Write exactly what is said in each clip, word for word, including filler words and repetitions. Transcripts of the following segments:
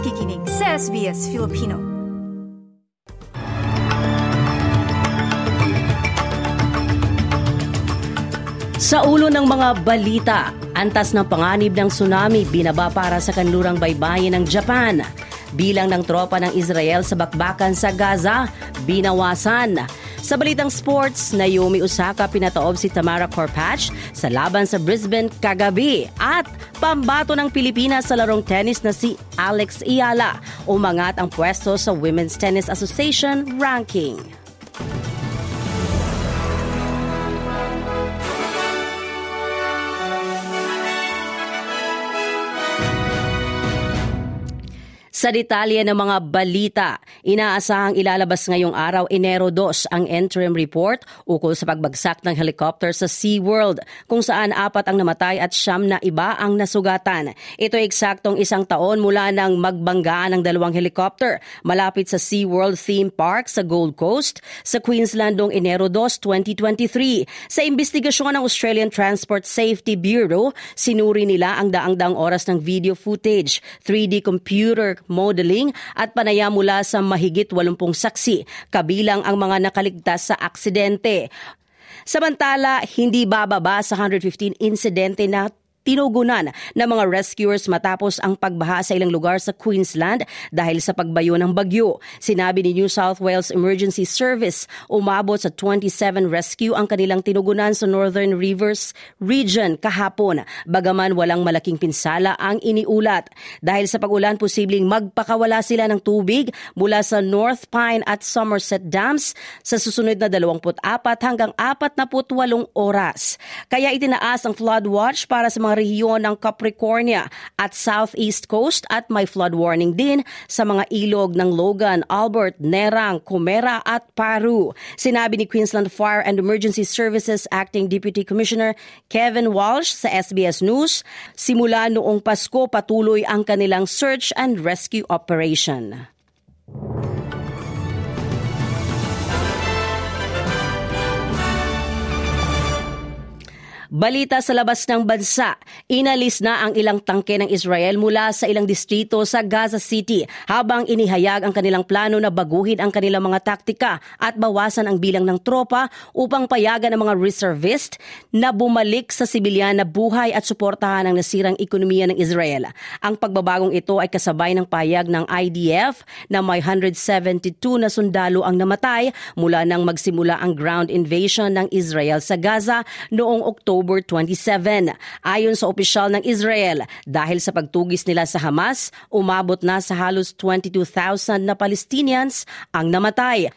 nakikinig sa S B S Filipino. Sa ulo ng mga balita, antas ng panganib ng tsunami binaba para sa kanlurang baybayin ng Japan. Bilang ng tropa ng Israel sa bakbakan sa Gaza, binawasan. Sa balitang sports, Naomi Osaka pinataob si Tamara Corpatch sa laban sa Brisbane kagabi. At pambato ng Pilipinas sa larong tennis na si Alex Eala. Umangat ang pwesto sa Women's Tennis Association ranking. Sa detalye ng mga balita, inaasahang ilalabas ngayong araw Enero dos ang interim report ukol sa pagbagsak ng helicopter sa Sea World kung saan apat ang namatay at siyam na iba ang nasugatan. Ito ay eksaktong isang taon mula nang magbanggaan ng dalawang helicopter malapit sa Sea World Theme Park sa Gold Coast sa Queensland noong Enero dos, twenty twenty-three. Sa imbestigasyon ng Australian Transport Safety Bureau, sinuri nila ang daang-daang oras ng video footage, three D computer modeling at panaya mula sa mahigit walumpung saksi, kabilang ang mga nakaligtas sa aksidente. Samantala, hindi bababa sa one hundred fifteen insidente na tinugunan ng mga rescuers matapos ang pagbaha sa ilang lugar sa Queensland dahil sa pagbayo ng bagyo. Sinabi ni New South Wales Emergency Service, umabot sa twenty-seven rescue ang kanilang tinugunan sa Northern Rivers Region kahapon, bagaman walang malaking pinsala ang iniulat. Dahil sa pag-ulan, posibleng magpakawala sila ng tubig mula sa North Pine at Somerset Dams sa susunod na twenty-four hanggang forty-eight oras. Kaya itinaas ang flood watch para sa mga rehiyon ng Capricornia at Southeast Coast at may flood warning din sa mga ilog ng Logan, Albert, Nerang, Coomera at Paroo. Sinabi ni Queensland Fire and Emergency Services Acting Deputy Commissioner Kevin Walsh sa S B S News, simula noong Pasko patuloy ang kanilang search and rescue operation. Balita sa labas ng bansa, inalis na ang ilang tangke ng Israel mula sa ilang distrito sa Gaza City habang inihayag ang kanilang plano na baguhin ang kanilang mga taktika at bawasan ang bilang ng tropa upang payagan ang mga reservist na bumalik sa sibilyan na buhay at suportahan ang nasirang ekonomiya ng Israel. Ang pagbabagong ito ay kasabay ng payag ng I D F na may one hundred seventy-two na sundalo ang namatay mula nang magsimula ang ground invasion ng Israel sa Gaza noong October twenty-seven. Ayon sa opisyal ng Israel, dahil sa pagtugis nila sa Hamas, umabot na sa halos twenty-two thousand na Palestinians ang namatay.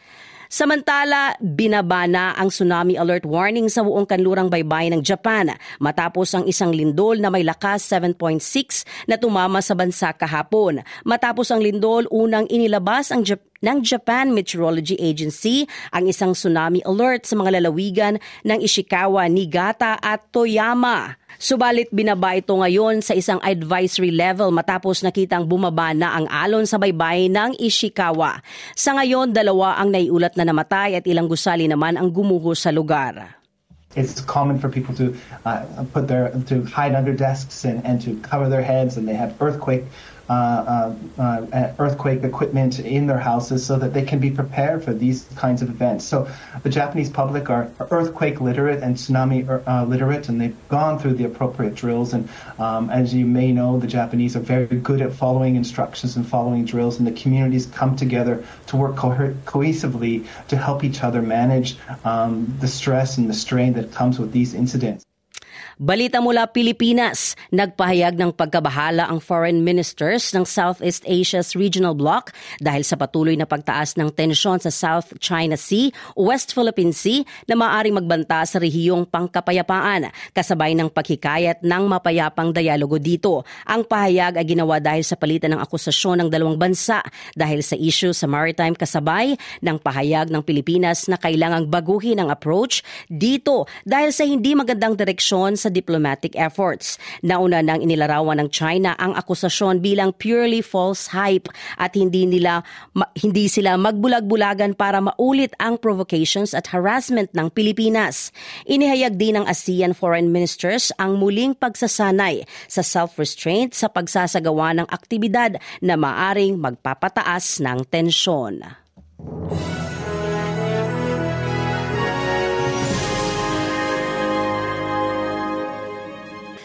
Samantala, binaba na ang tsunami alert warning sa buong kanlurang baybayin ng Japan matapos ang isang lindol na may lakas seven point six na tumama sa bansa kahapon. Matapos ang lindol, unang inilabas ang Japan ng Japan Meteorology Agency ang isang tsunami alert sa mga lalawigan ng Ishikawa, Niigata at Toyama. Subalit binaba ito ngayon sa isang advisory level matapos nakitang bumaba na ang alon sa baybayin ng Ishikawa. Sa ngayon, dalawa ang naiulat na namatay at ilang gusali naman ang gumuho sa lugar. It's common for people to uh, put their to hide under desks and, and to cover their heads, and they have earthquake uh, uh, uh, earthquake equipment in their houses so that they can be prepared for these kinds of events. So the Japanese public are earthquake literate and tsunami uh, literate, and they've gone through the appropriate drills. And um, as you may know, the Japanese are very good at following instructions and following drills, and the communities come together to work co- cohesively to help each other manage um, the stress and the strain that comes with these incidents. Balita mula Pilipinas, nagpahayag ng pagkabahala ang foreign ministers ng Southeast Asia's regional bloc dahil sa patuloy na pagtaas ng tensyon sa South China Sea, West Philippine Sea na maaaring magbanta sa rehiyong pangkapayapaan kasabay ng paghikayat ng mapayapang dialogo dito. Ang pahayag ay ginawa dahil sa palitan ng akusasyon ng dalawang bansa dahil sa issue sa maritime kasabay ng pahayag ng Pilipinas na kailangang baguhin ang approach dito dahil sa hindi magandang direksyon sa diplomatic efforts. Nauna nang inilarawan ng China ang akusasyon bilang purely false hype at hindi nila ma, hindi sila magbulag-bulagan para maulit ang provocations at harassment ng Pilipinas. Inihayag din ng ASEAN foreign ministers ang muling pagsasanay sa self-restraint sa pagsasagawa ng aktibidad na maaring magpapataas ng tensyon.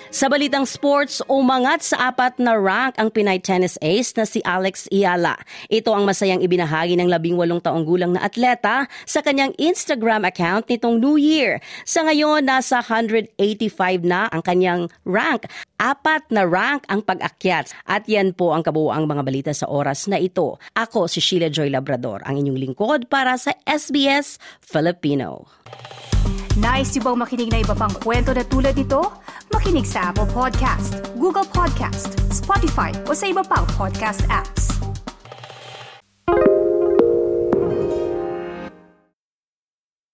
Sa balitang sports, umangat sa apat na rank ang Pinay tennis ace na si Alex Eala. Ito ang masayang ibinahagi ng labing walong taong gulang na atleta sa kanyang Instagram account nitong New Year. Sa ngayon, nasa one hundred eighty-five na ang kanyang rank. Apat na rank ang pag-akyat. At yan po ang kabuuang mga balita sa oras na ito. Ako si Sheila Joy Labrador, ang inyong lingkod para sa S B S Filipino. Nice yung bang makinig na iba pang kwento na tulad ito? Makinig sa Apple Podcast, Google Podcast, Spotify o sa iba pang podcast app.